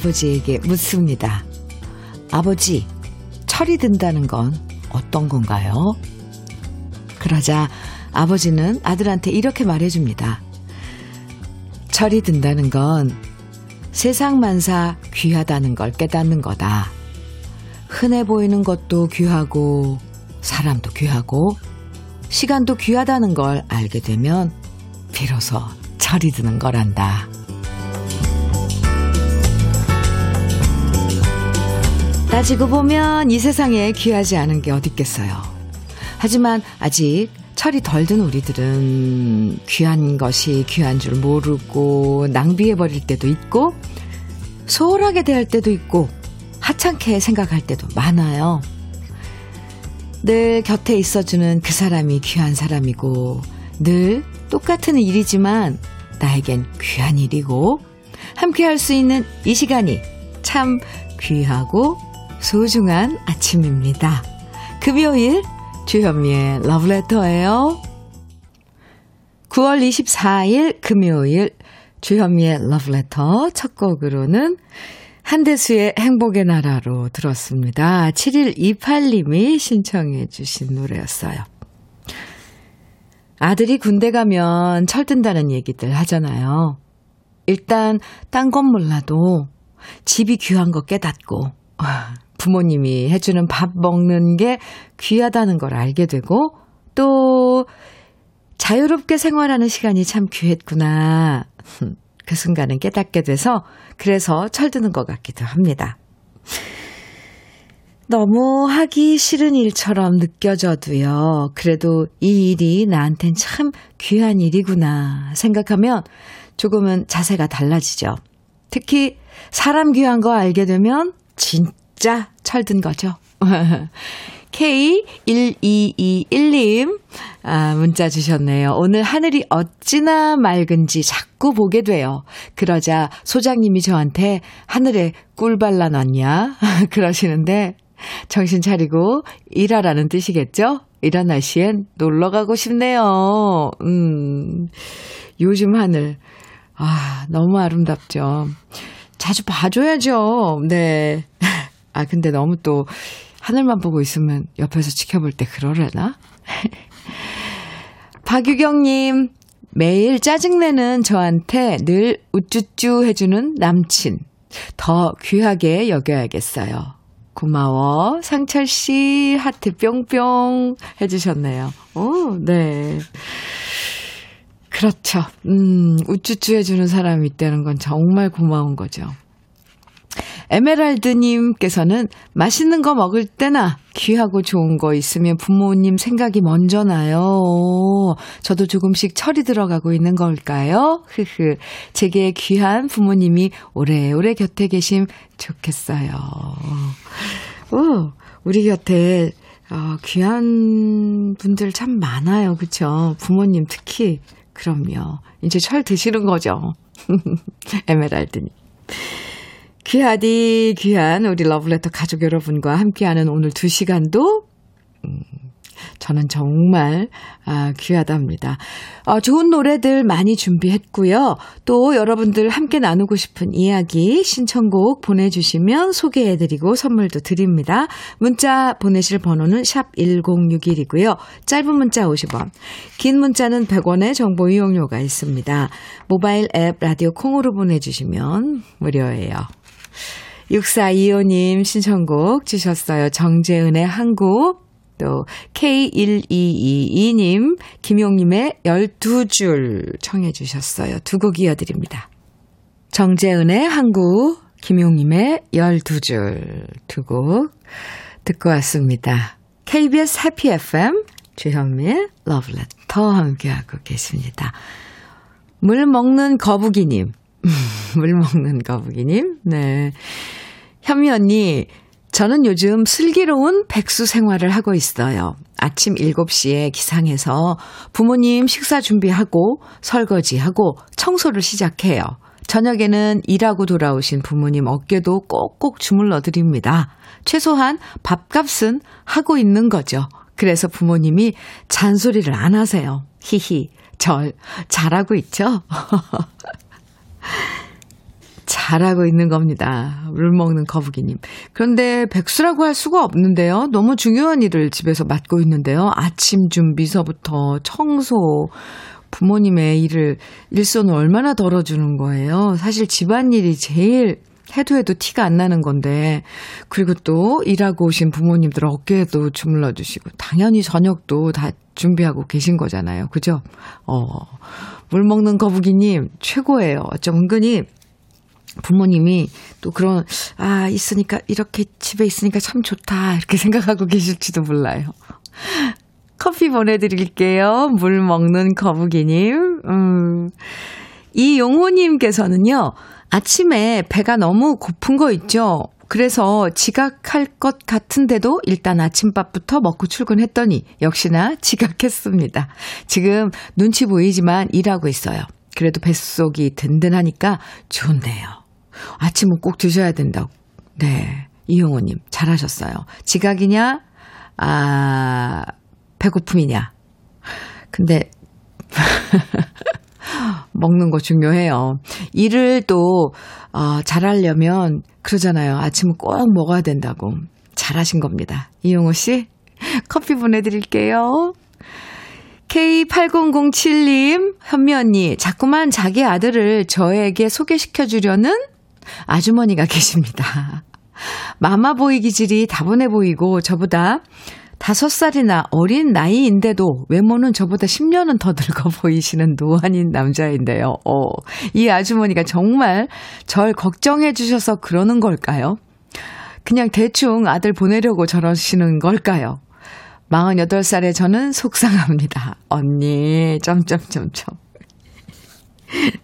아버지에게 묻습니다. 아버지, 철이 든다는 건 어떤 건가요? 그러자 아버지는 아들한테 이렇게 말해줍니다. 철이 든다는 건 세상만사 귀하다는 걸 깨닫는 거다. 흔해 보이는 것도 귀하고 사람도 귀하고 시간도 귀하다는 걸 알게 되면 비로소 철이 드는 거란다. 따지고 보면 이 세상에 귀하지 않은 게 어딨겠어요. 하지만 아직 철이 덜 든 우리들은 귀한 것이 귀한 줄 모르고 낭비해버릴 때도 있고 소홀하게 대할 때도 있고 하찮게 생각할 때도 많아요. 늘 곁에 있어주는 그 사람이 귀한 사람이고 늘 똑같은 일이지만 나에겐 귀한 일이고 함께할 수 있는 이 시간이 참 귀하고 소중한 아침입니다. 금요일 주현미의 러브레터예요. 9월 24일 금요일 주현미의 러브레터 첫 곡으로는 한대수의 행복의 나라로 들었습니다. 7128님이 신청해 주신 노래였어요. 아들이 군대 가면 철든다는 얘기들 하잖아요. 일단 딴 건 몰라도 집이 귀한 거 깨닫고 부모님이 해주는 밥 먹는 게 귀하다는 걸 알게 되고 또 자유롭게 생활하는 시간이 참 귀했구나. 그 순간은 깨닫게 돼서 그래서 철드는 것 같기도 합니다. 너무 하기 싫은 일처럼 느껴져도요. 그래도 이 일이 나한텐 참 귀한 일이구나 생각하면 조금은 자세가 달라지죠. 특히 사람 귀한 거 알게 되면 진짜 철든 거죠. K1221님 문자 주셨네요. 오늘 하늘이 어찌나 맑은지 자꾸 보게 돼요. 그러자 소장님이 저한테 하늘에 꿀 발라놨냐 그러시는데 정신 차리고 일하라는 뜻이겠죠? 이런 날씨엔 놀러 가고 싶네요. 요즘 하늘 너무 아름답죠. 자주 봐줘야죠. 네. 근데 너무 또 하늘만 보고 있으면 옆에서 지켜볼 때 그러려나? 박유경님, 매일 짜증내는 저한테 늘 우쭈쭈 해주는 남친. 더 귀하게 여겨야겠어요. 고마워. 상철씨, 하트 뿅뿅 해주셨네요. 오, 네. 그렇죠. 우쭈쭈 해주는 사람이 있다는 건 정말 고마운 거죠. 에메랄드님께서는 맛있는 거 먹을 때나 귀하고 좋은 거 있으면 부모님 생각이 먼저 나요. 저도 조금씩 철이 들어가고 있는 걸까요? 제게 귀한 부모님이 오래오래 곁에 계심 좋겠어요. 오, 우리 곁에 귀한 분들 참 많아요. 그렇죠? 부모님 특히. 그럼요. 이제 철 드시는 거죠. 에메랄드님. 귀하디 귀한 우리 러브레터 가족 여러분과 함께하는 오늘 2시간도 저는 정말 귀하답니다. 좋은 노래들 많이 준비했고요. 또 여러분들 함께 나누고 싶은 이야기 신청곡 보내주시면 소개해드리고 선물도 드립니다. 문자 보내실 번호는 샵 1061이고요. 짧은 문자 50원, 긴 문자는 100원의 정보 이용료가 있습니다. 모바일 앱 라디오 콩으로 보내주시면 무료예요. 6425님 신청곡 주셨어요. 정재은의 항구, 또 K1222님, 김용님의 12줄 청해 주셨어요. 두 곡 이어드립니다. 정재은의 항구, 김용님의 12줄 두 곡 듣고 왔습니다. KBS 해피 FM 주현미의 러브레터 함께하고 계십니다. 물 먹는 거북이님. 물 먹는 거북이님. 네. 현미 언니, 저는 요즘 슬기로운 백수 생활을 하고 있어요. 아침 7시에 기상해서 부모님 식사 준비하고 설거지하고 청소를 시작해요. 저녁에는 일하고 돌아오신 부모님 어깨도 꼭꼭 주물러 드립니다. 최소한 밥값은 하고 있는 거죠. 그래서 부모님이 잔소리를 안 하세요. 히히, 절 잘하고 있죠? 잘하고 있는 겁니다. 물 먹는 거북이님. 그런데 백수라고 할 수가 없는데요. 너무 중요한 일을 집에서 맡고 있는데요. 아침 준비서부터 청소, 부모님의 일손을 얼마나 덜어주는 거예요. 사실 집안일이 제일 해도 티가 안 나는 건데, 그리고 또 일하고 오신 부모님들 어깨에도 주물러주시고 당연히 저녁도 다 준비하고 계신 거잖아요. 그죠? 물 먹는 거북이님 최고예요. 어쩜 은근히 부모님이 또 그런 있으니까 이렇게 집에 있으니까 참 좋다 이렇게 생각하고 계실지도 몰라요. 커피 보내드릴게요. 물 먹는 거북이님. 이용호님께서는요. 아침에 배가 너무 고픈 거 있죠. 그래서 지각할 것 같은데도 일단 아침밥부터 먹고 출근했더니 역시나 지각했습니다. 지금 눈치 보이지만 일하고 있어요. 그래도 뱃속이 든든하니까 좋네요. 아침은 꼭 드셔야 된다고. 네, 이용호님 잘하셨어요. 지각이냐? 배고픔이냐? 근데 먹는 거 중요해요. 일을 또 잘하려면 그러잖아요. 아침은 꼭 먹어야 된다고. 잘하신 겁니다. 이용호 씨 커피 보내드릴게요. K8007님 현미 언니 자꾸만 자기 아들을 저에게 소개시켜주려는 아주머니가 계십니다. 마마보이 기질이 다분해 보이고 저보다 5살이나 어린 나이인데도 외모는 저보다 10년은 더 늙어 보이시는 노안인 남자인데요. 이 아주머니가 정말 절 걱정해 주셔서 그러는 걸까요? 그냥 대충 아들 보내려고 저러시는 걸까요? 48살에 저는 속상합니다. 언니, 점점점점.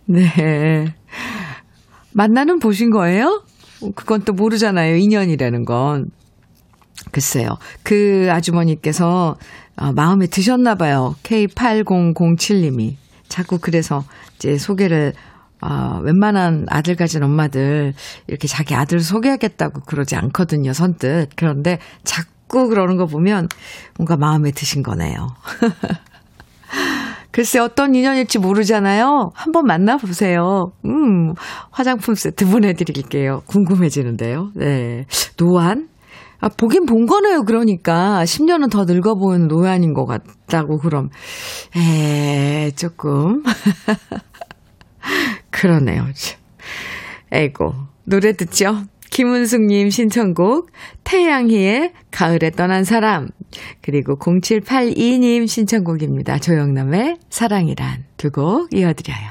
네. 만나는 보신 거예요? 그건 또 모르잖아요. 인연이라는 건. 글쎄요. 그 아주머니께서 마음에 드셨나 봐요. K8007님이. 자꾸 그래서 이제 소개를 웬만한 아들 가진 엄마들 이렇게 자기 아들을 소개하겠다고 그러지 않거든요. 선뜻. 그런데 자꾸 그러는 거 보면 뭔가 마음에 드신 거네요. 글쎄 어떤 인연일지 모르잖아요. 한번 만나보세요. 화장품 세트 보내드릴게요. 궁금해지는데요. 네, 노안? 보긴 본 거네요. 그러니까 10년은 더 늙어 보이는 노안인 것 같다고 그럼 조금 그러네요. 에이고 노래 듣죠. 김은숙님 신청곡 태양희의 가을에 떠난 사람, 그리고 0782님 신청곡입니다. 조영남의 사랑이란. 두 곡 이어드려요.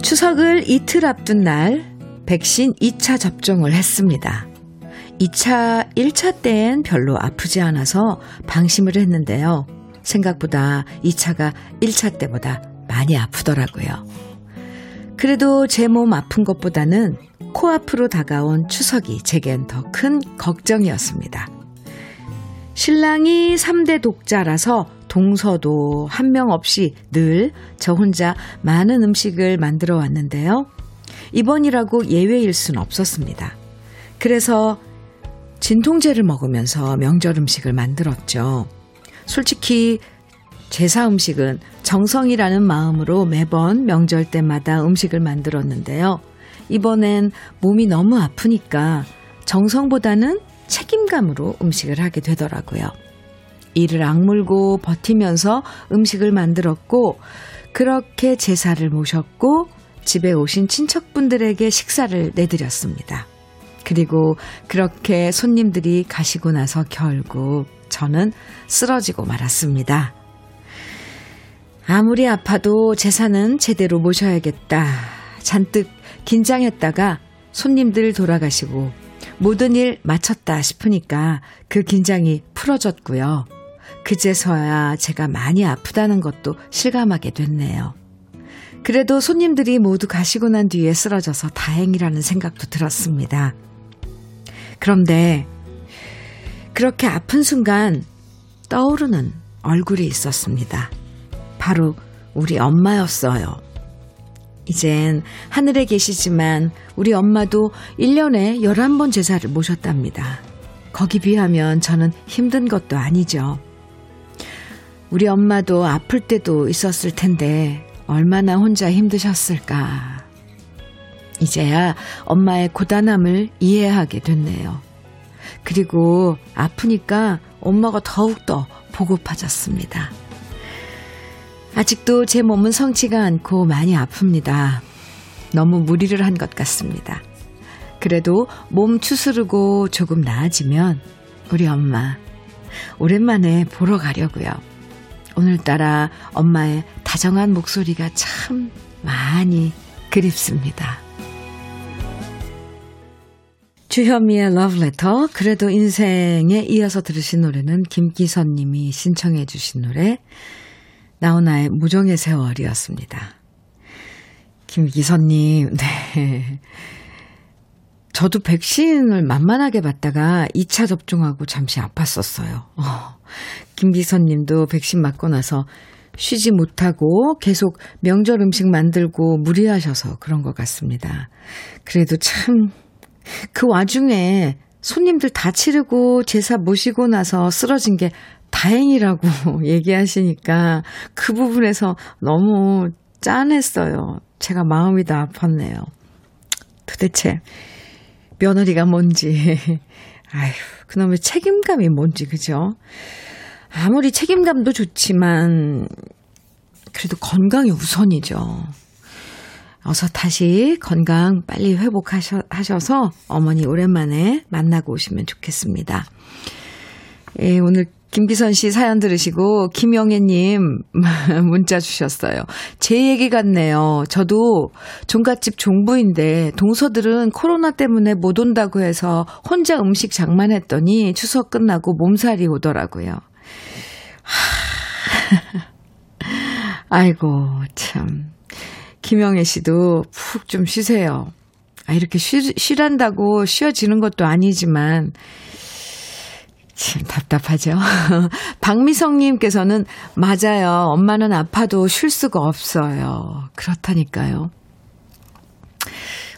추석을 이틀 앞둔 날 백신 2차 접종을 했습니다. 1차 때엔 별로 아프지 않아서 방심을 했는데요. 생각보다 2차가 1차 때보다 많이 아프더라고요. 그래도 제 몸 아픈 것보다는 코앞으로 다가온 추석이 제겐 더 큰 걱정이었습니다. 신랑이 3대 독자라서 동서도 한 명 없이 늘 저 혼자 많은 음식을 만들어 왔는데요. 이번이라고 예외일 순 없었습니다. 그래서 진통제를 먹으면서 명절 음식을 만들었죠. 솔직히 제사 음식은 정성이라는 마음으로 매번 명절 때마다 음식을 만들었는데요. 이번엔 몸이 너무 아프니까 정성보다는 책임감으로 음식을 하게 되더라고요. 이를 악물고 버티면서 음식을 만들었고, 그렇게 제사를 모셨고 집에 오신 친척분들에게 식사를 내드렸습니다. 그리고 그렇게 손님들이 가시고 나서 결국 저는 쓰러지고 말았습니다. 아무리 아파도 제사는 제대로 모셔야겠다. 잔뜩 긴장했다가 손님들 돌아가시고 모든 일 마쳤다 싶으니까 그 긴장이 풀어졌고요. 그제서야 제가 많이 아프다는 것도 실감하게 됐네요. 그래도 손님들이 모두 가시고 난 뒤에 쓰러져서 다행이라는 생각도 들었습니다. 그런데 그렇게 아픈 순간 떠오르는 얼굴이 있었습니다. 바로 우리 엄마였어요. 이젠 하늘에 계시지만 우리 엄마도 1년에 11번 제사를 모셨답니다. 거기 비하면 저는 힘든 것도 아니죠. 우리 엄마도 아플 때도 있었을 텐데 얼마나 혼자 힘드셨을까. 이제야 엄마의 고단함을 이해하게 됐네요. 그리고 아프니까 엄마가 더욱더 보고파졌습니다. 아직도 제 몸은 성치가 않고 많이 아픕니다. 너무 무리를 한 것 같습니다. 그래도 몸 추스르고 조금 나아지면 우리 엄마 오랜만에 보러 가려고요. 오늘따라 엄마의 다정한 목소리가 참 많이 그립습니다. 주현미의 Love Letter, 그래도 인생에 이어서 들으신 노래는 김기선 님이 신청해 주신 노래 나훈아의 무정의 세월이었습니다. 김기선 님, 네. 저도 백신을 만만하게 받다가 2차 접종하고 잠시 아팠었어요. 김기선 님도 백신 맞고 나서 쉬지 못하고 계속 명절 음식 만들고 무리하셔서 그런 것 같습니다. 그래도 참 그 와중에 손님들 다 치르고 제사 모시고 나서 쓰러진 게 다행이라고 얘기하시니까 그 부분에서 너무 짠했어요. 제가 마음이 다 아팠네요. 도대체 며느리가 뭔지, 아휴, 그놈의 책임감이 뭔지, 그죠? 아무리 책임감도 좋지만 그래도 건강이 우선이죠. 어서 다시 건강 빨리 회복하셔서 어머니 오랜만에 만나고 오시면 좋겠습니다. 예, 오늘 김기선 씨 사연 들으시고 김영애님 문자 주셨어요. 제 얘기 같네요. 저도 종갓집 종부인데 동서들은 코로나 때문에 못 온다고 해서 혼자 음식 장만했더니 추석 끝나고 몸살이 오더라고요. 아이고 참. 김영애 씨도 푹 좀 쉬세요. 아, 이렇게 쉬란다고 쉬어지는 것도 아니지만 참 답답하죠. 박미성님께서는 맞아요. 엄마는 아파도 쉴 수가 없어요. 그렇다니까요.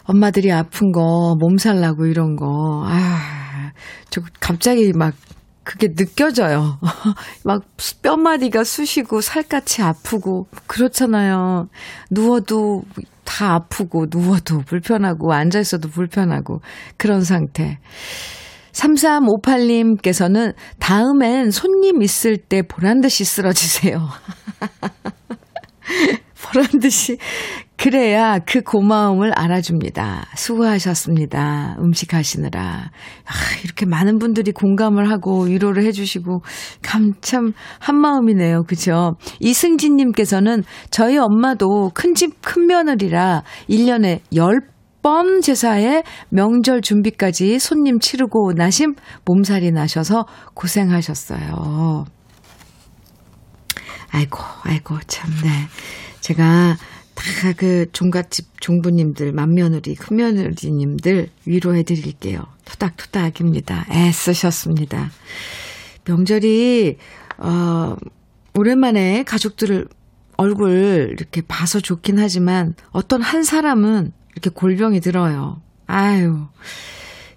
엄마들이 아픈 거, 몸살 나고 이런 거, 아, 저 갑자기 막 그게 느껴져요. 막 뼈마디가 쑤시고 살갗이 아프고 그렇잖아요. 누워도 다 아프고 누워도 불편하고 앉아있어도 불편하고 그런 상태. 3358님께서는 다음엔 손님 있을 때 보란듯이 쓰러지세요. 보란듯이. 그래야 그 고마움을 알아줍니다. 수고하셨습니다. 음식 하시느라. 아, 이렇게 많은 분들이 공감을 하고 위로를 해주시고 참 한마음이네요. 그죠? 이승진님께서는 저희 엄마도 큰집 큰며느리라 1년에 10번 제사에 명절 준비까지 손님 치르고 나심 몸살이 나셔서 고생하셨어요. 아이고 참, 네. 제가 다 그 종갓집 종부님들, 맏며느리, 큰며느리님들 위로해드릴게요. 토닥토닥입니다. 애쓰셨습니다. 명절이 오랜만에 가족들을 얼굴 이렇게 봐서 좋긴 하지만 어떤 한 사람은 이렇게 골병이 들어요. 아유,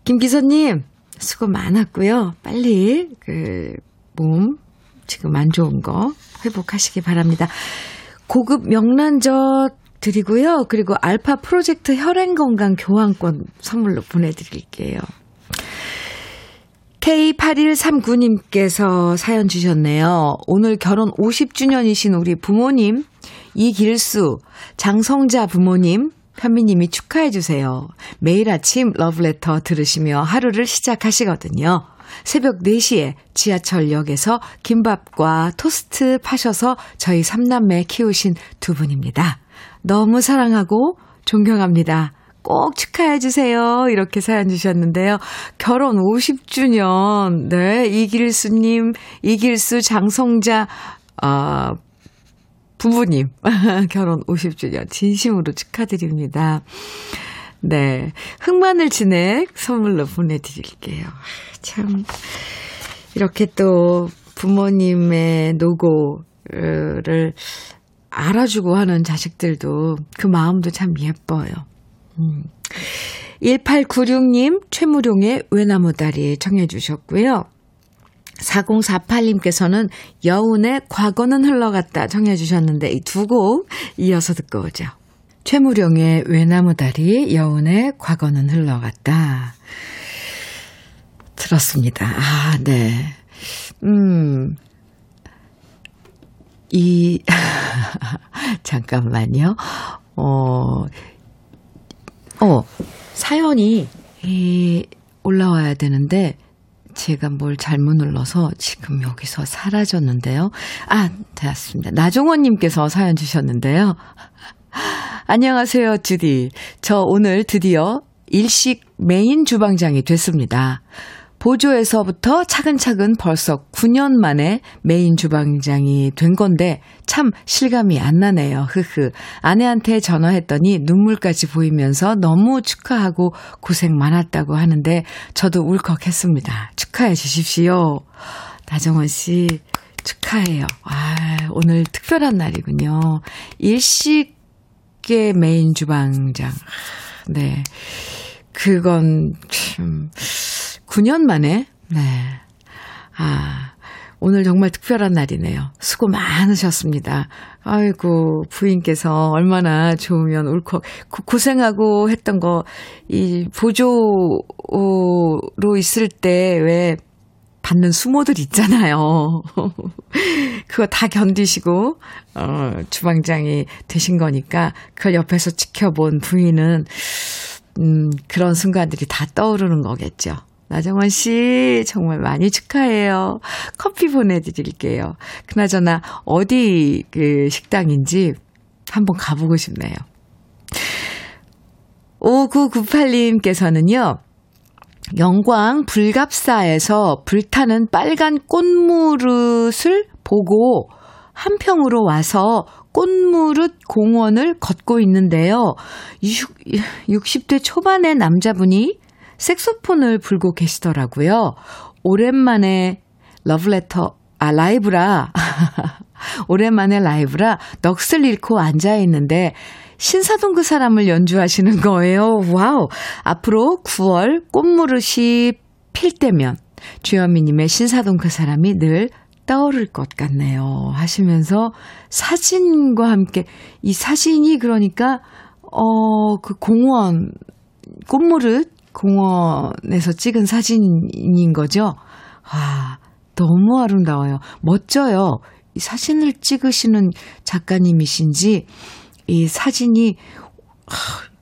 김기선님 수고 많았고요. 빨리 그 몸 지금 안 좋은 거 회복하시기 바랍니다. 고급 명란젓 드리고요. 그리고 알파 프로젝트 혈행건강 교환권 선물로 보내드릴게요. K8139님께서 사연 주셨네요. 오늘 결혼 50주년이신 우리 부모님, 이길수, 장성자 부모님, 현미님이 축하해주세요. 매일 아침 러브레터 들으시며 하루를 시작하시거든요. 새벽 4시에 지하철역에서 김밥과 토스트 파셔서 저희 3남매 키우신 두 분입니다. 너무 사랑하고 존경합니다. 꼭 축하해 주세요. 이렇게 사연 주셨는데요. 결혼 50주년, 네, 이길수님, 이길수 장성자, 부부님, 결혼 50주년, 진심으로 축하드립니다. 네. 흑마늘 진액 선물로 보내드릴게요. 참, 이렇게 또 부모님의 노고를 알아주고 하는 자식들도 그 마음도 참 예뻐요. 1896님 최무룡의 외나무다리 청해 주셨고요. 4048님께서는 여운의 과거는 흘러갔다 청해 주셨는데 이 두 곡 이어서 듣고 오죠. 최무룡의 외나무다리, 여운의 과거는 흘러갔다 들었습니다. 아, 네. 잠깐만요. 사연이 올라와야 되는데 제가 뭘 잘못 눌러서 지금 여기서 사라졌는데요. 아, 되었습니다. 나종원님께서 사연 주셨는데요. 안녕하세요, 주디. 저 오늘 드디어 일식 메인 주방장이 됐습니다. 보조에서부터 차근차근 벌써 9년 만에 메인 주방장이 된 건데 참 실감이 안 나네요. 흐흐. 아내한테 전화했더니 눈물까지 보이면서 너무 축하하고 고생 많았다고 하는데 저도 울컥했습니다. 축하해 주십시오. 나정원 씨 축하해요. 아, 오늘 특별한 날이군요. 일식의 메인 주방장. 네. 그건 참 9년 만에, 네. 아, 오늘 정말 특별한 날이네요. 수고 많으셨습니다. 아이고, 부인께서 얼마나 좋으면 울컥, 고생하고 했던 거, 이 보조로 있을 때 왜 받는 수모들 있잖아요. 그거 다 견디시고, 주방장이 되신 거니까, 그걸 옆에서 지켜본 부인은, 그런 순간들이 다 떠오르는 거겠죠. 나정원 씨 정말 많이 축하해요. 커피 보내드릴게요. 그나저나 어디 그 식당인지 한번 가보고 싶네요. 5998님께서는요. 영광 불갑사에서 불타는 빨간 꽃무릇을 보고 한평으로 와서 꽃무릇 공원을 걷고 있는데요. 60대 초반의 남자분이 색소폰을 불고 계시더라고요. 오랜만에 라이브라 넋을 잃고 앉아있는데 신사동 그 사람을 연주하시는 거예요. 와우. 앞으로 9월 꽃무릇이 필 때면 주현미님의 신사동 그 사람이 늘 떠오를 것 같네요. 하시면서 사진과 함께 이 사진이 그러니까 그 공원 꽃무릇 공원에서 찍은 사진인 거죠? 와, 너무 아름다워요. 멋져요. 이 사진을 찍으시는 작가님이신지, 이 사진이,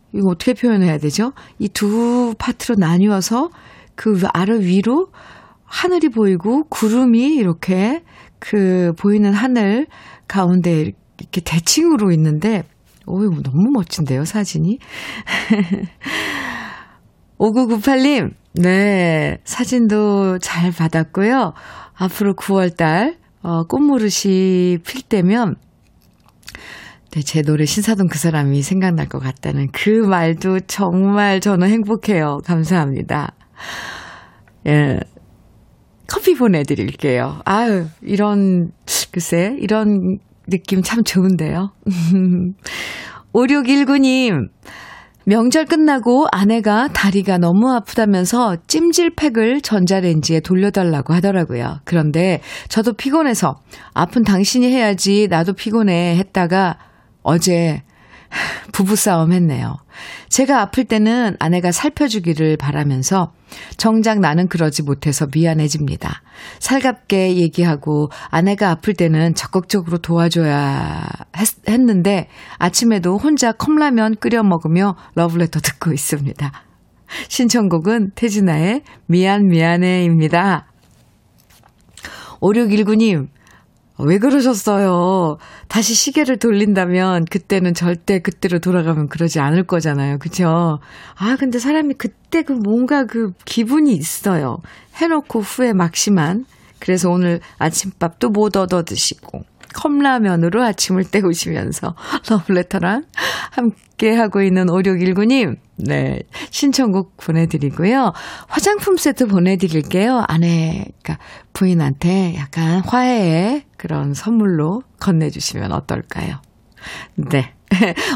이거 어떻게 표현해야 되죠? 이 두 파트로 나뉘어서 그 아래 위로 하늘이 보이고 구름이 이렇게 그 보이는 하늘 가운데 이렇게 대칭으로 있는데, 너무 멋진데요, 사진이. 5998님, 네, 사진도 잘 받았고요. 앞으로 9월달 꽃무릇이 필 때면 네, 제 노래 신사동 그 사람이 생각날 것 같다는 그 말도 정말 저는 행복해요. 감사합니다. 예, 커피 보내드릴게요. 아유, 이런 느낌 참 좋은데요. 5619님, 명절 끝나고 아내가 다리가 너무 아프다면서 찜질팩을 전자레인지에 돌려달라고 하더라고요. 그런데 저도 피곤해서 아픈 당신이 해야지 나도 피곤해 했다가 어제 부부싸움 했네요. 제가 아플 때는 아내가 살펴주기를 바라면서 정작 나는 그러지 못해서 미안해집니다. 살갑게 얘기하고 아내가 아플 때는 적극적으로 도와줘야 했는데 아침에도 혼자 컵라면 끓여 먹으며 러브레터 듣고 있습니다. 신청곡은 태진아의 미안미안해입니다. 5619님, 왜 그러셨어요? 다시 시계를 돌린다면 그때는 절대 그때로 돌아가면 그러지 않을 거잖아요. 그죠? 아, 근데 사람이 그때 그 뭔가 그 기분이 있어요. 해놓고 후회 막심한. 그래서 오늘 아침밥도 못 얻어 드시고 컵라면으로 아침을 때우시면서 러브레터랑 함께하고 있는 5619님. 네, 신청곡 보내드리고요. 화장품 세트 보내드릴게요. 아내, 그러니까 부인한테 약간 화해의 그런 선물로 건네주시면 어떨까요? 네,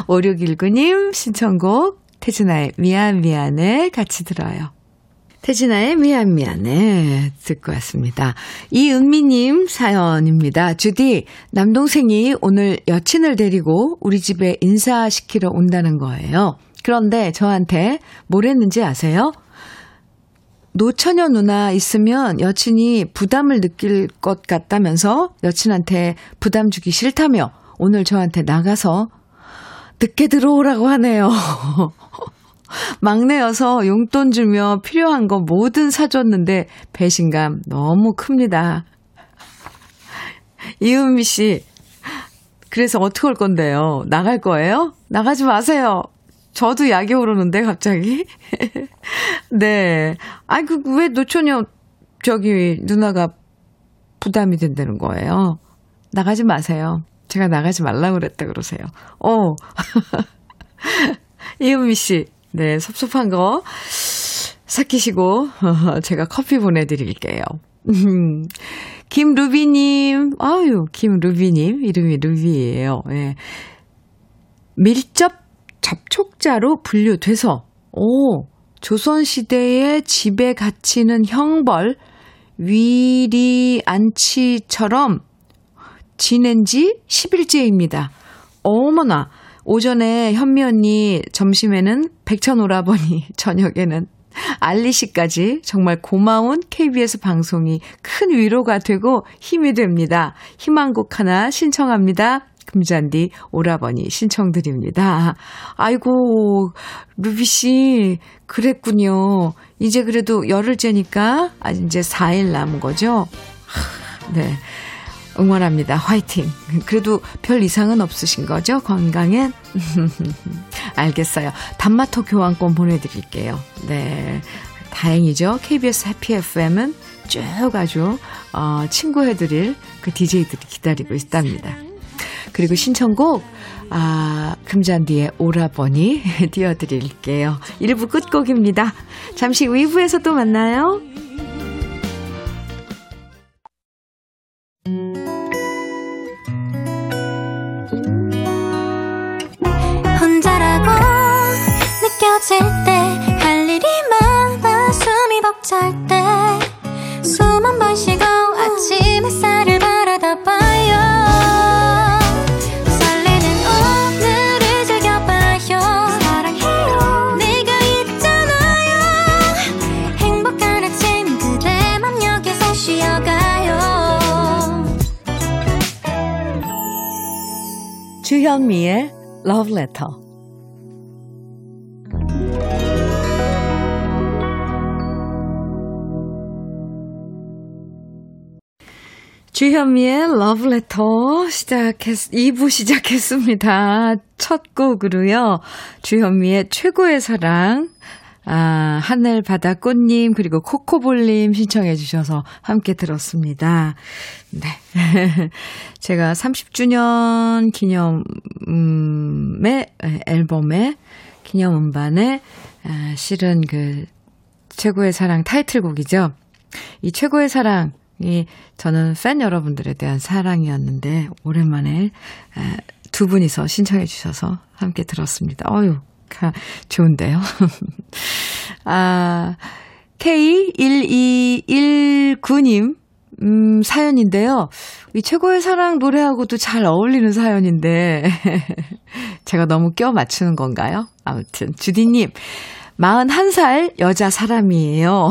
5619님 신청곡 태진아의 미안 미안해 같이 들어요. 태진아의 미안 미안해 듣고 왔습니다. 이은미님 사연입니다. 주디, 남동생이 오늘 여친을 데리고 우리 집에 인사시키러 온다는 거예요. 그런데 저한테 뭘 했는지 아세요? 노처녀 누나 있으면 여친이 부담을 느낄 것 같다면서 여친한테 부담 주기 싫다며 오늘 저한테 나가서 늦게 들어오라고 하네요. 막내여서 용돈 주며 필요한 거 뭐든 사줬는데 배신감 너무 큽니다. 이은미 씨, 그래서 어떻게 할 건데요? 나갈 거예요? 나가지 마세요. 저도 약이 오르는데 갑자기. 네. 아니 그 왜 노처녀 저기 누나가 부담이 된다는 거예요? 나가지 마세요. 제가 나가지 말라고 그랬다 그러세요. 어. 이은미 씨. 네, 섭섭한 거 삭히시고 제가 커피 보내드릴게요. 김루비님, 아유, 김루비님 이름이 루비예요. 네. 밀접 접촉자로 분류돼서 오, 조선시대의 집에 갇히는 형벌 위리안치처럼 지낸 지 10일째입니다. 어머나, 오전에 현미 언니, 점심에는 백천오라버니, 저녁에는 알리씨까지 정말 고마운 KBS 방송이 큰 위로가 되고 힘이 됩니다. 희망곡 하나 신청합니다. 금잔디 오라버니 신청드립니다. 아이고, 루비씨, 그랬군요. 이제 그래도 열흘째니까, 아, 이제 4일 남은 거죠? 네. 응원합니다. 화이팅. 그래도 별 이상은 없으신 거죠? 건강엔? 알겠어요. 단마토 교환권 보내드릴게요. 네. 다행이죠. KBS 해피 FM은 쭉 아주, 친구해드릴 그 DJ들이 기다리고 있답니다. 그리고 신청곡, 아, 금잔디의 오라버니 띄워드릴게요. 1부 끝곡입니다. 잠시 2부에서 또 만나요. 혼자라고 느껴질 때 할 일이 많아 숨이 벅찰 때 숨 한 번 쉬고 아침 햇살을 바라다 봐요. 주현미의 Love Letter. 주현미의 Love Letter 2부 시작했습니다. 첫 곡으로요. 주현미의 최고의 사랑. 아, 하늘바다꽃님 그리고 코코볼님 신청해 주셔서 함께 들었습니다. 네, 제가 30주년 기념의 앨범에 기념음반에 실은 그 최고의 사랑 타이틀곡이죠. 이 최고의 사랑이 저는 팬 여러분들에 대한 사랑이었는데 오랜만에 두 분이서 신청해 주셔서 함께 들었습니다. 어유. 좋은데요. 아, K1219님, 사연인데요. 이 최고의 사랑 노래하고도 잘 어울리는 사연인데, 제가 너무 껴 맞추는 건가요? 아무튼, 주디님, 41살 여자 사람이에요.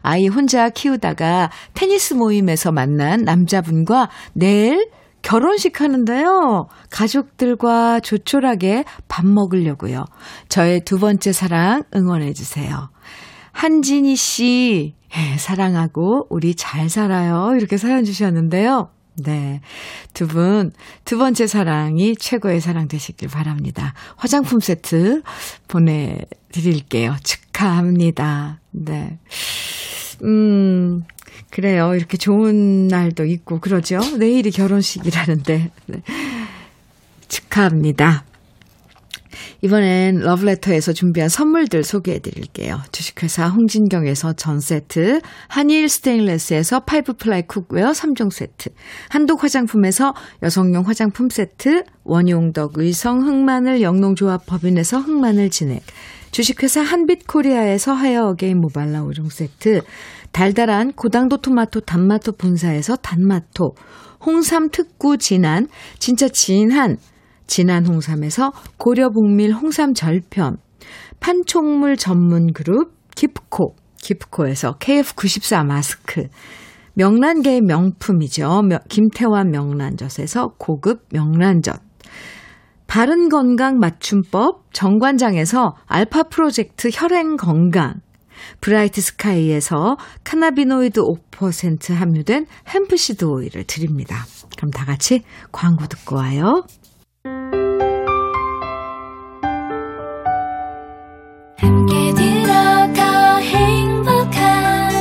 아이 혼자 키우다가 테니스 모임에서 만난 남자분과 내일 결혼식 하는데요. 가족들과 조촐하게 밥 먹으려고요. 저의 두 번째 사랑 응원해 주세요. 한진희 씨 사랑하고 우리 잘 살아요. 이렇게 사연 주셨는데요. 네, 두 분 두 번째 사랑이 최고의 사랑 되시길 바랍니다. 화장품 세트 보내드릴게요. 축하합니다. 네, 그래요. 이렇게 좋은 날도 있고 그러죠. 내일이 결혼식이라는데 네. 축하합니다. 이번엔 러브레터에서 준비한 선물들 소개해드릴게요. 주식회사 홍진경에서 전세트, 한일 스테인레스에서 파이브플라이 쿡웨어 3종 세트, 한독 화장품에서 여성용 화장품 세트, 원용덕 의성 흑마늘 영농조합 법인에서 흑마늘 진액, 주식회사 한빛코리아에서 하여 어게인 모발라 5종 세트, 달달한 고당도 토마토 단마토 본사에서 단마토, 홍삼 특구 진한, 진짜 진한, 진한 홍삼에서 고려 복밀 홍삼 절편, 판촉물 전문 그룹 기프코, 기프코에서 KF94 마스크, 명란계의 명품이죠. 김태환 명란젓에서 고급 명란젓, 바른건강 맞춤법 정관장에서 알파 프로젝트 혈행건강, 브라이트 스카이에서 카나비노이드 5% 함유된 햄프시드 오일을 드립니다. 그럼 다 같이 광고 듣고 와요. 함께 들어가 행복한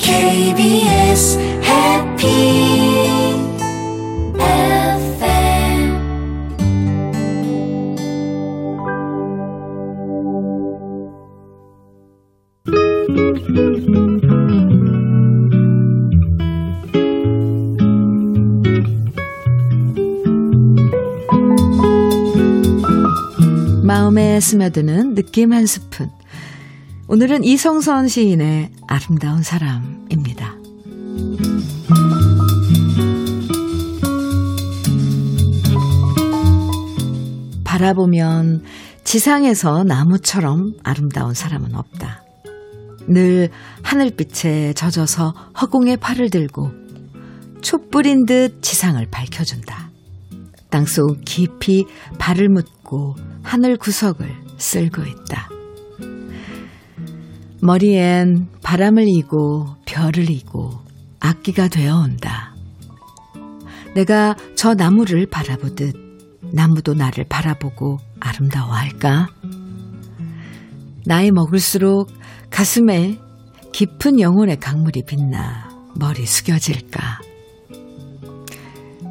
KBS 해피 FM. 마음에 스며드는 느낌 한 스푼. 오늘은 이성선 시인의 아름다운 사람입니다. 바라보면 지상에서 나무처럼 아름다운 사람은 없다. 늘 하늘빛에 젖어서 허공에 팔을 들고 촛불인 듯 지상을 밝혀준다. 땅속 깊이 발을 묻고 하늘 구석을 쓸고 있다. 머리엔 바람을 이고 별을 이고 악기가 되어온다. 내가 저 나무를 바라보듯 나무도 나를 바라보고 아름다워할까? 나이 먹을수록 가슴에 깊은 영혼의 강물이 빛나 머리 숙여질까?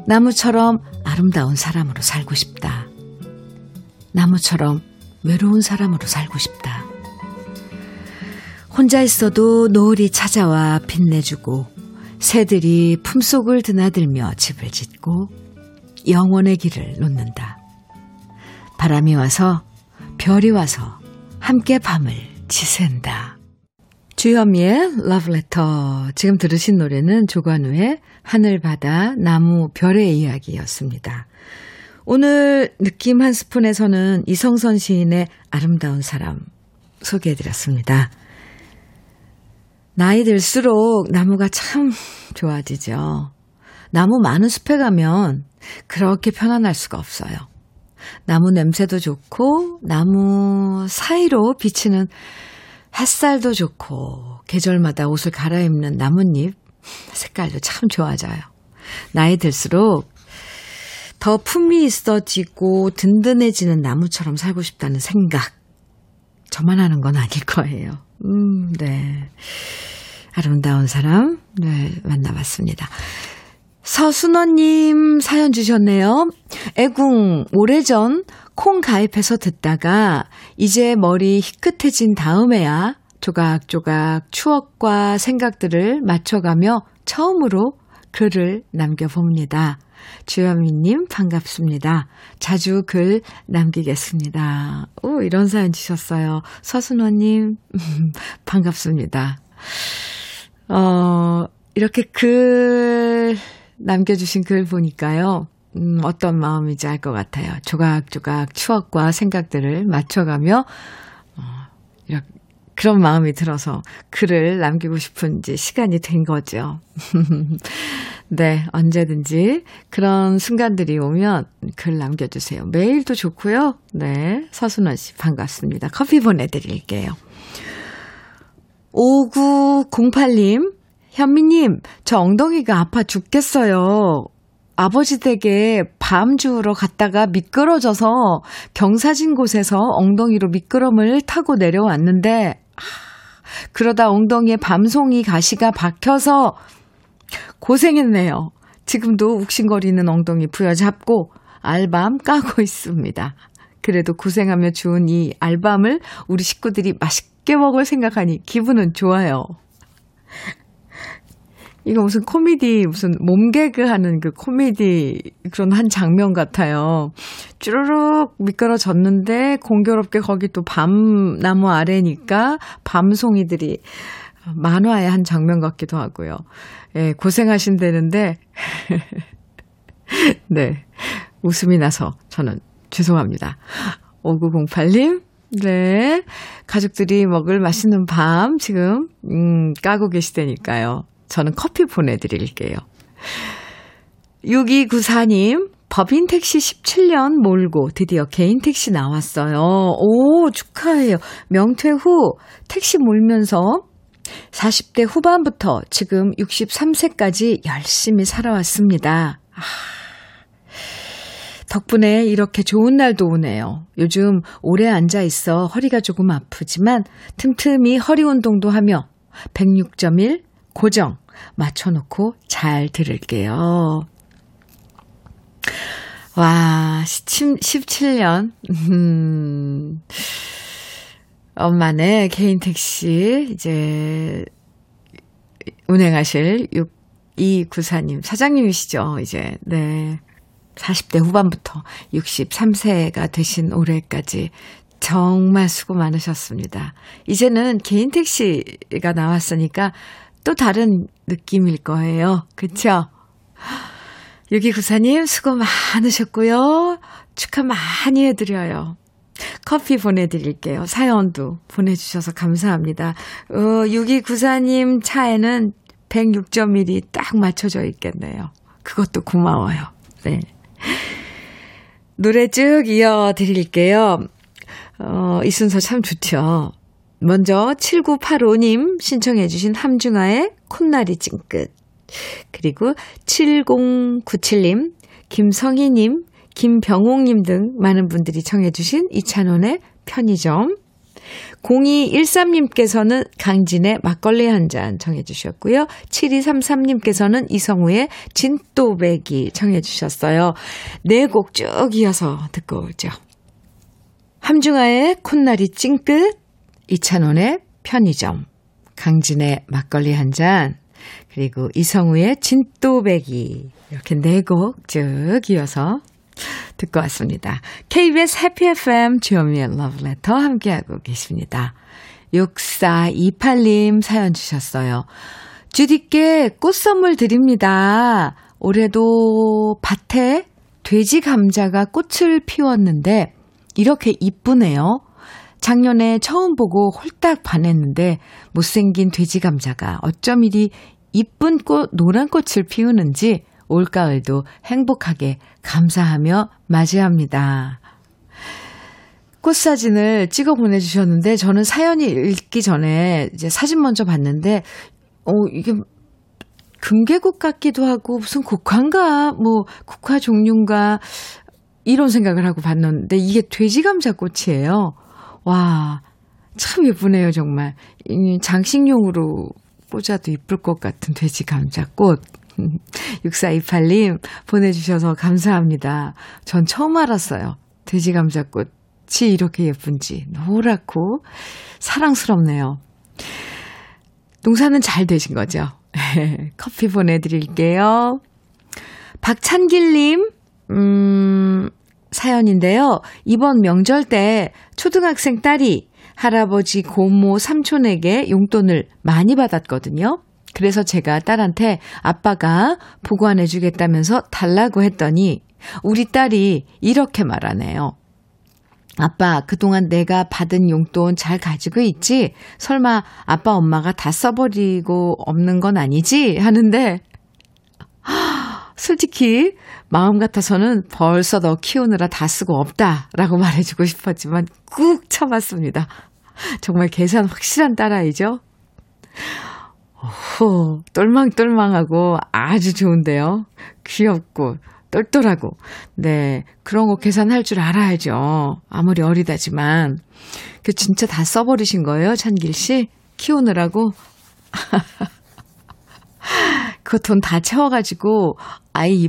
나무처럼 아름다운 사람으로 살고 싶다. 나무처럼 외로운 사람으로 살고 싶다. 혼자 있어도 노을이 찾아와 빛내주고 새들이 품속을 드나들며 집을 짓고 영혼의 길을 놓는다. 바람이 와서 별이 와서 함께 밤을 지샌다. 주현미의 러브레터. 지금 들으신 노래는 조관우의 하늘, 바다, 나무, 별의 이야기였습니다. 오늘 느낌 한 스푼에서는 이성선 시인의 아름다운 사람 소개해드렸습니다. 나이 들수록 나무가 참 좋아지죠. 나무 많은 숲에 가면 그렇게 편안할 수가 없어요. 나무 냄새도 좋고 나무 사이로 비치는 햇살도 좋고 계절마다 옷을 갈아입는 나뭇잎 색깔도 참 좋아져요. 나이 들수록 더 품위 있어지고 든든해지는 나무처럼 살고 싶다는 생각. 저만 하는 건 아닐 거예요. 네. 아름다운 사람, 네, 만나봤습니다. 서순원님 사연 주셨네요. 애궁 오래전 콩 가입해서 듣다가 이제 머리 희끗해진 다음에야 조각조각 추억과 생각들을 맞춰가며 처음으로 글을 남겨봅니다. 주현미님 반갑습니다. 자주 글 남기겠습니다. 오, 이런 사연 주셨어요. 서순호님 반갑습니다. 이렇게 글 남겨주신 글 보니까요. 어떤 마음인지 알 것 같아요. 조각조각 추억과 생각들을 맞춰가며 이렇게 그런 마음이 들어서 글을 남기고 싶은지 시간이 된 거죠. 네, 언제든지 그런 순간들이 오면 글 남겨주세요. 메일도 좋고요. 네, 서순원 씨 반갑습니다. 커피 보내드릴게요. 5908님 현미님, 저 엉덩이가 아파 죽겠어요. 아버지 댁에 밤 주우러 갔다가 미끄러져서 경사진 곳에서 엉덩이로 미끄럼을 타고 내려왔는데 그러다 엉덩이에 밤송이 가시가 박혀서 고생했네요. 지금도 욱신거리는 엉덩이 부여잡고 알밤 까고 있습니다. 그래도 고생하며 주운 이 알밤을 우리 식구들이 맛있게 먹을 생각하니 기분은 좋아요. 이거 무슨 코미디, 무슨 몸개그 하는 그 코미디 그런 한 장면 같아요. 쭈르륵 미끄러졌는데 공교롭게 거기 또 밤나무 아래니까 밤송이들이 만화의 한 장면 같기도 하고요. 예, 고생하신다는데 네, 웃음이 나서 저는 죄송합니다. 5908님, 네, 가족들이 먹을 맛있는 밤 지금 까고 계시다니까요. 저는 커피 보내드릴게요. 6294님, 법인 택시 17년 몰고 드디어 개인 택시 나왔어요. 오, 축하해요. 명퇴 후 택시 몰면서 40대 후반부터 지금 63세까지 열심히 살아왔습니다. 아, 덕분에 이렇게 좋은 날도 오네요. 요즘 오래 앉아있어 허리가 조금 아프지만 틈틈이 허리 운동도 하며 106.1 고정 맞춰놓고 잘 들을게요. 와, 17년 엄마네 개인 택시 이제 운행하실 6294님 사장님이시죠. 이제 네, 40대 후반부터 63세가 되신 올해까지 정말 수고 많으셨습니다. 이제는 개인 택시가 나왔으니까 또 다른 느낌일 거예요. 그렇죠? 6294님 수고 많으셨고요. 축하 많이 해드려요. 커피 보내드릴게요. 사연도 보내주셔서 감사합니다. 6294님 차에는 106.1이 딱 맞춰져 있겠네요. 그것도 고마워요. 네. 노래 쭉 이어드릴게요. 이 순서 참 좋죠. 먼저 7985님 신청해 주신 함중아의 콧날이 찡긋, 그리고 7097님, 김성희님, 김병옥님 등 많은 분들이 청해 주신 이찬원의 편의점, 0213님께서는 강진의 막걸리 한 잔 청해 주셨고요. 7233님께서는 이성우의 진또배기 청해 주셨어요. 네 곡 쭉 이어서 듣고 오죠. 함중아의 콧날이 찡긋, 이찬원의 편의점, 강진의 막걸리 한 잔, 그리고 이성우의 진또배기, 이렇게 네 곡 쭉 이어서 듣고 왔습니다. KBS 해피 FM 주현미의 Love Letter 함께하고 계십니다. 6428님 사연 주셨어요. 주디께 꽃 선물 드립니다. 올해도 밭에 돼지 감자가 꽃을 피웠는데 이렇게 이쁘네요. 작년에 처음 보고 홀딱 반했는데 못생긴 돼지 감자가 어쩜 이리 이쁜 꽃, 노란 꽃을 피우는지 올가을도 행복하게 감사하며 맞이합니다. 꽃 사진을 찍어 보내주셨는데 저는 사연이 읽기 전에 이제 사진 먼저 봤는데 이게 금계국 같기도 하고 무슨 국화인가, 뭐 국화 종류인가 이런 생각을 하고 봤는데 이게 돼지 감자 꽃이에요. 와, 참 예쁘네요, 정말. 장식용으로 꽂아도 이쁠 것 같은 돼지 감자꽃. 6428님 보내주셔서 감사합니다. 전 처음 알았어요. 돼지 감자꽃이 이렇게 예쁜지. 노랗고 사랑스럽네요. 농사는 잘 되신 거죠? 커피 보내드릴게요. 박찬길님, 사연인데요. 이번 명절 때 초등학생 딸이 할아버지, 고모, 삼촌에게 용돈을 많이 받았거든요. 그래서 제가 딸한테 아빠가 보관해 주겠다면서 달라고 했더니 우리 딸이 이렇게 말하네요. 아빠, 그동안 내가 받은 용돈 잘 가지고 있지? 설마 아빠, 엄마가 다 써버리고 없는 건 아니지? 하는데 솔직히 마음 같아서는 벌써 너 키우느라 다 쓰고 없다라고 말해주고 싶었지만 꾹 참았습니다. 정말 계산 확실한 딸아이죠. 후, 똘망똘망하고 아주 좋은데요. 귀엽고 똘똘하고. 네, 그런 거 계산할 줄 알아야죠. 아무리 어리다지만. 그 진짜 다 써버리신 거예요, 찬길 씨? 키우느라고? 그 돈 다 채워가지고 아이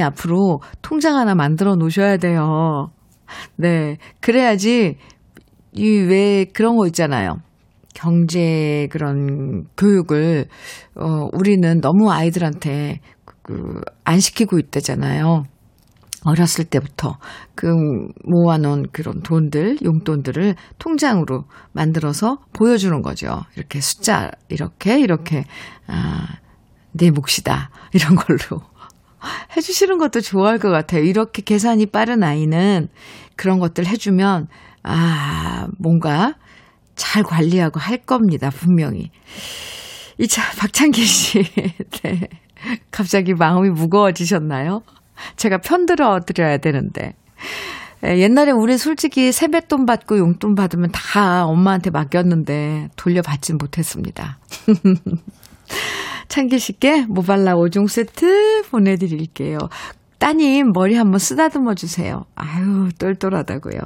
앞으로 통장 하나 만들어 놓으셔야 돼요. 네, 그래야지 이 왜 그런 거 있잖아요. 경제 그런 교육을 우리는 너무 아이들한테 안 시키고 있다잖아요. 어렸을 때부터 그 모아놓은 그런 돈들, 용돈들을 통장으로 만들어서 보여주는 거죠. 이렇게 숫자 이렇게 내 몫이다 이런 걸로 해주시는 것도 좋아할 것 같아요. 이렇게 계산이 빠른 아이는 그런 것들 해주면 뭔가 잘 관리하고 할 겁니다. 분명히. 박창길 씨. 네. 갑자기 마음이 무거워지셨나요? 제가 편들어 드려야 되는데. 옛날에 우리 솔직히 세뱃돈 받고 용돈 받으면 다 엄마한테 맡겼는데 돌려받진 못했습니다. 창길 씨께 모발라 5종 세트 보내드릴게요. 따님 머리 한번 쓰다듬어 주세요. 아유 똘똘하다고요.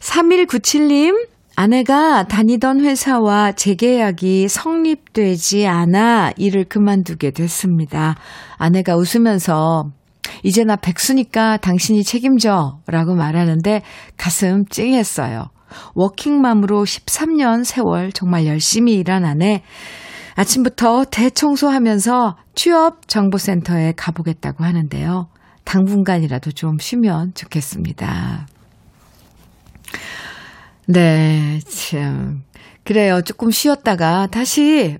3197님. 아내가 다니던 회사와 재계약이 성립되지 않아 일을 그만두게 됐습니다. 아내가 웃으면서 이제 나 백수니까 당신이 책임져 라고 말하는데 가슴 찡했어요. 워킹맘으로 13년 세월 정말 열심히 일한 아내. 아침부터 대청소하면서 취업정보센터에 가보겠다고 하는데요. 당분간이라도 좀 쉬면 좋겠습니다. 네, 참. 그래요. 조금 쉬었다가 다시,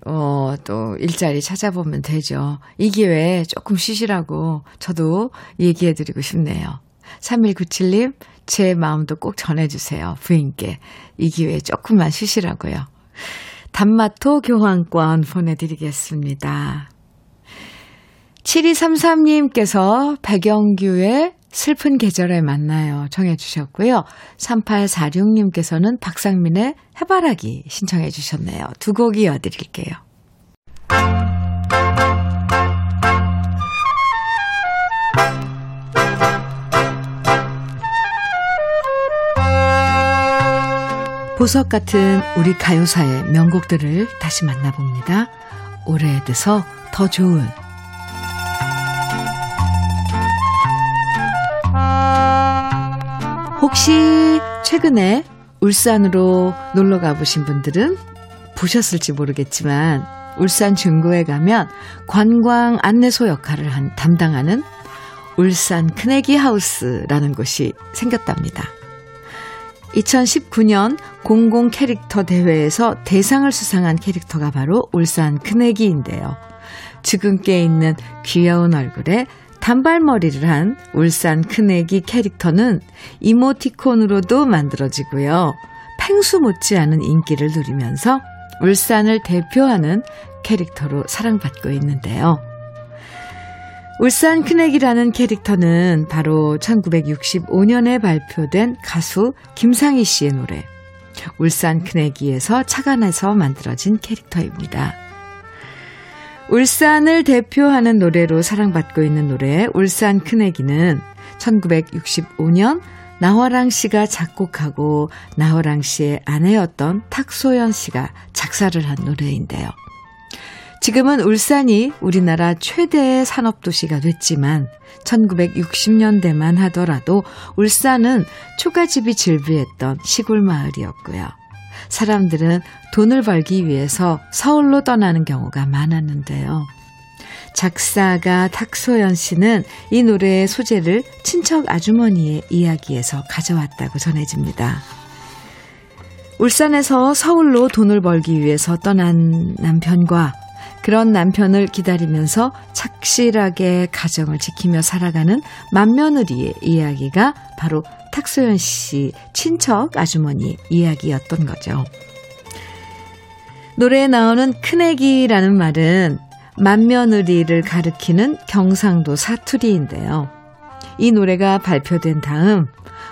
또 일자리 찾아보면 되죠. 이 기회에 조금 쉬시라고 저도 얘기해드리고 싶네요. 3197님, 제 마음도 꼭 전해주세요. 부인께. 이 기회에 조금만 쉬시라고요. 단마토 교환권 보내드리겠습니다. 7233님께서 백영규의 슬픈 계절에 만나요 청해 주셨고요. 3846님께서는 박상민의 해바라기 신청해 주셨네요. 두 곡 이어드릴게요. 보석 같은 우리 가요사의 명곡들을 다시 만나봅니다. 오래돼서 더 좋은 혹시 최근에 울산으로 놀러 가보신 분들은 보셨을지 모르겠지만 울산 중구에 가면 관광 안내소 역할을 담당하는 울산 큰애기 하우스라는 곳이 생겼답니다. 2019년 공공 캐릭터 대회에서 대상을 수상한 캐릭터가 바로 울산 큰애기인데요. 지금께 있는 귀여운 얼굴에 단발머리를 한 울산 큰애기 캐릭터는 이모티콘으로도 만들어지고요. 펭수 못지않은 인기를 누리면서 울산을 대표하는 캐릭터로 사랑받고 있는데요. 울산 큰애기라는 캐릭터는 바로 1965년에 발표된 가수 김상희 씨의 노래 울산 큰애기에서 착안해서 만들어진 캐릭터입니다. 울산을 대표하는 노래로 사랑받고 있는 노래 울산 큰애기는 1965년 나화랑 씨가 작곡하고 나화랑 씨의 아내였던 탁소연 씨가 작사를 한 노래인데요. 지금은 울산이 우리나라 최대의 산업도시가 됐지만 1960년대만 하더라도 울산은 초가집이 질비했던 시골 마을이었고요. 사람들은 돈을 벌기 위해서 서울로 떠나는 경우가 많았는데요. 작사가 탁소연 씨는 이 노래의 소재를 친척 아주머니의 이야기에서 가져왔다고 전해집니다. 울산에서 서울로 돈을 벌기 위해서 떠난 남편과 그런 남편을 기다리면서 착실하게 가정을 지키며 살아가는 맏며느리의 이야기가 바로 탁소연 씨 친척 아주머니 이야기였던 거죠. 노래에 나오는 큰애기라는 말은 맏며느리를 가리키는 경상도 사투리인데요. 이 노래가 발표된 다음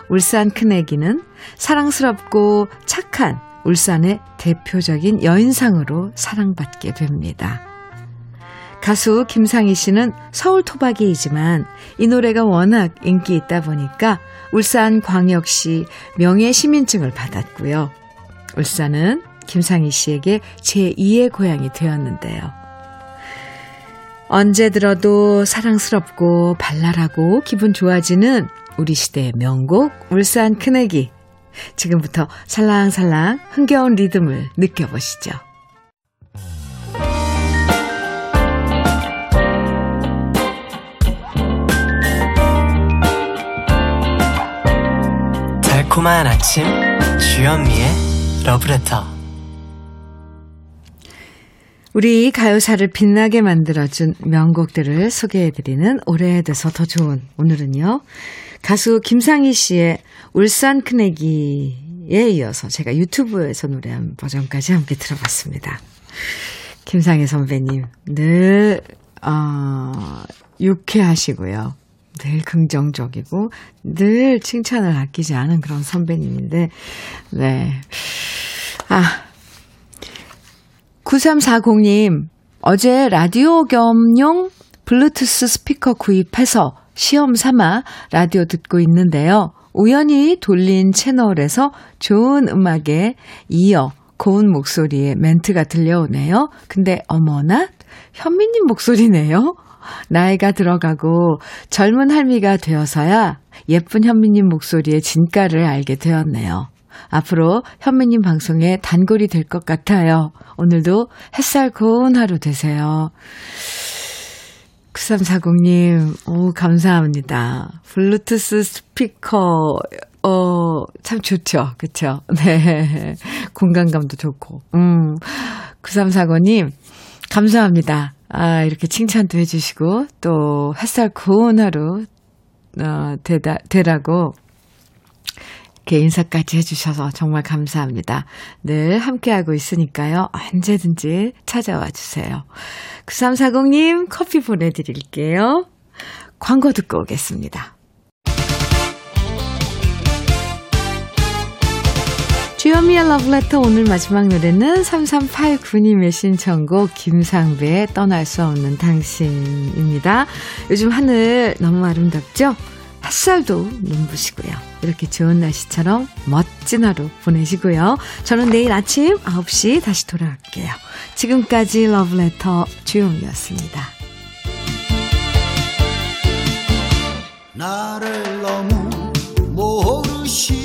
울산 큰애기는 사랑스럽고 착한 울산의 대표적인 여인상으로 사랑받게 됩니다. 가수 김상희 씨는 서울 토박이이지만 이 노래가 워낙 인기 있다 보니까 울산광역시 명예시민증을 받았고요. 울산은 김상희 씨에게 제2의 고향이 되었는데요. 언제 들어도 사랑스럽고 발랄하고 기분 좋아지는 우리 시대의 명곡 울산 큰애기. 지금부터 살랑살랑 흥겨운 리듬을 느껴보시죠. 달콤한 아침 주현미의 러브레터. 우리 가요사를 빛나게 만들어준 명곡들을 소개해드리는 오래돼서 더 좋은, 오늘은요 가수 김상희 씨의 울산 큰애기에 이어서 제가 유튜브에서 노래한 버전까지 함께 들어봤습니다. 김상희 선배님 늘 유쾌하시고요. 늘 긍정적이고 늘 칭찬을 아끼지 않은 그런 선배님인데, 네. 9340님, 어제 라디오 겸용 블루투스 스피커 구입해서 시험 삼아 라디오 듣고 있는데요. 우연히 돌린 채널에서 좋은 음악에 이어 고운 목소리의 멘트가 들려오네요. 근데 어머나 현미님 목소리네요. 나이가 들어가고 젊은 할미가 되어서야 예쁜 현미님 목소리의 진가를 알게 되었네요. 앞으로 현미님 방송에 단골이 될 것 같아요. 오늘도 햇살 고운 하루 되세요. 9340님, 오, 감사합니다. 블루투스 스피커, 참 좋죠. 그쵸? 네. 공간감도 좋고. 9340님, 감사합니다. 이렇게 칭찬도 해주시고, 또, 햇살 고운 하루, 되라고, 이렇게 인사까지 해주셔서 정말 감사합니다. 늘 함께하고 있으니까요. 언제든지 찾아와 주세요. 9340님, 커피 보내드릴게요. 광고 듣고 오겠습니다. 주현미의 러브레터 오늘 마지막 노래는 3389님의 신청곡 김상배의 떠날 수 없는 당신입니다. 요즘 하늘 너무 아름답죠? 햇살도 눈부시고요. 이렇게 좋은 날씨처럼 멋진 하루 보내시고요. 저는 내일 아침 9시 다시 돌아올게요. 지금까지 러브레터 주현미였습니다. 나를 너무 모르시